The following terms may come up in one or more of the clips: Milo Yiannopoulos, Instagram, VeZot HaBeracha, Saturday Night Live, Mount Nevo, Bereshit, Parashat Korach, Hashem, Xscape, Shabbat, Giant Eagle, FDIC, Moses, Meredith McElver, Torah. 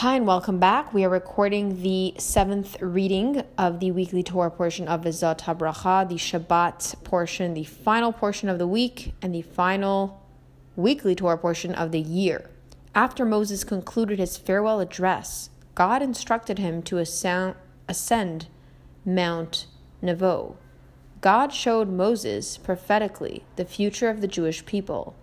Hi and welcome back. We are recording the 7th reading of the weekly Torah portion of VeZot HaBeracha, the Shabbat portion, the final portion of the week, and the final weekly Torah portion of the year. After Moses concluded his farewell address, God instructed him to ascend Mount Nevo. God showed Moses prophetically the future of the Jewish people.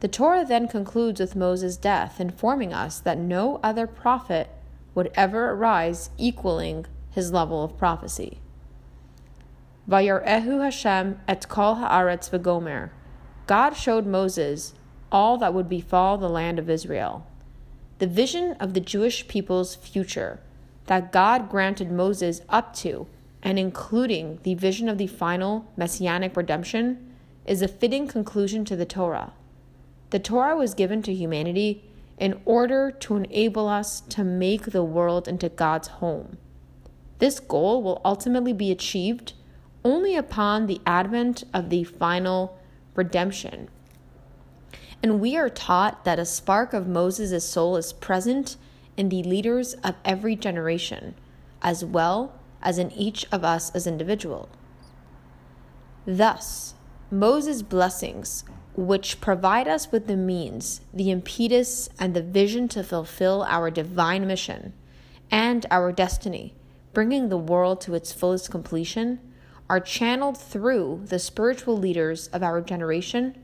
The Torah then concludes with Moses' death, informing us that no other prophet would ever arise equaling his level of prophecy. Vayarehu Hashem et kol haaretz v'gomer. God showed Moses all that would befall the land of Israel. The vision of the Jewish people's future that God granted Moses up to and including the vision of the final messianic redemption is a fitting conclusion to the Torah. The Torah was given to humanity in order to enable us to make the world into God's home. This goal will ultimately be achieved only upon the advent of the final redemption. And we are taught that a spark of Moses' soul is present in the leaders of every generation, as well as in each of us as individuals. Thus, Moses' blessings, which provide us with the means, the impetus, and the vision to fulfill our divine mission and our destiny, bringing the world to its fullest completion, are channeled through the spiritual leaders of our generation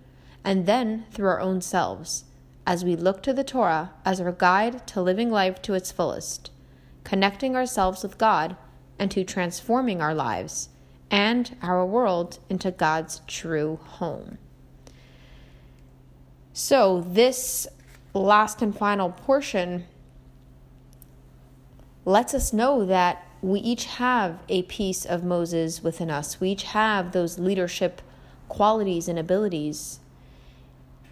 and then through our own selves, as we look to the Torah as our guide to living life to its fullest, connecting ourselves with God and to transforming our lives and our world into God's true home. So this last and final portion lets us know that we each have a piece of Moses within us. We each have those leadership qualities and abilities.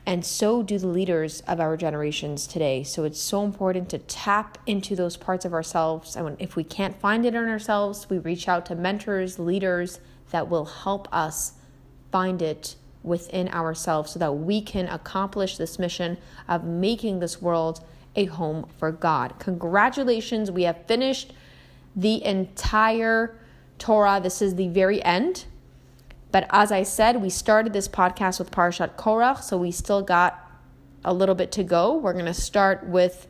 And so do the leaders of our generations today. So it's so important to tap into those parts of ourselves. And if we can't find it in ourselves, we reach out to mentors, leaders that will help us find it within ourselves so that we can accomplish this mission of making this world a home for God. Congratulations, we have finished the entire Torah. This is the very end. But as I said, we started this podcast with Parashat Korach, so we still got a little bit to go. We're going to start with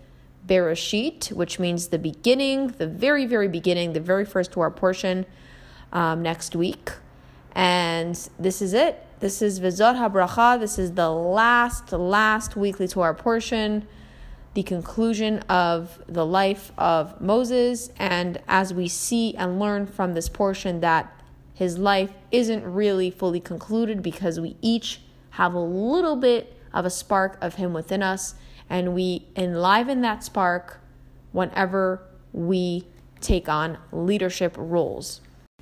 Bereshit, which means the beginning, the very, very beginning, the very first Torah portion next week. And this is it. This is VeZot HaBeracha. This is the last weekly Torah portion, the conclusion of the life of Moses. And as we see and learn from this portion that his life isn't really fully concluded because we each have a little bit of a spark of him within us. And we enliven that spark whenever we take on leadership roles.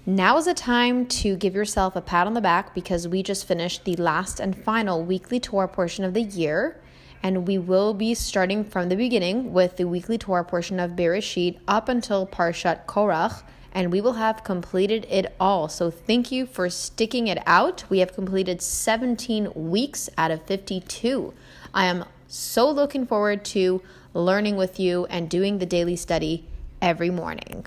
Now is the time to give yourself a pat on the back because we just finished the last and final weekly Torah portion of the year, and we will be starting from the beginning with the weekly Torah portion of Bereshit up until Parashat Korach, and we will have completed it all. So thank you for sticking it out. We have completed 17 weeks out of 52. I am so looking forward to learning with you and doing the daily study every morning.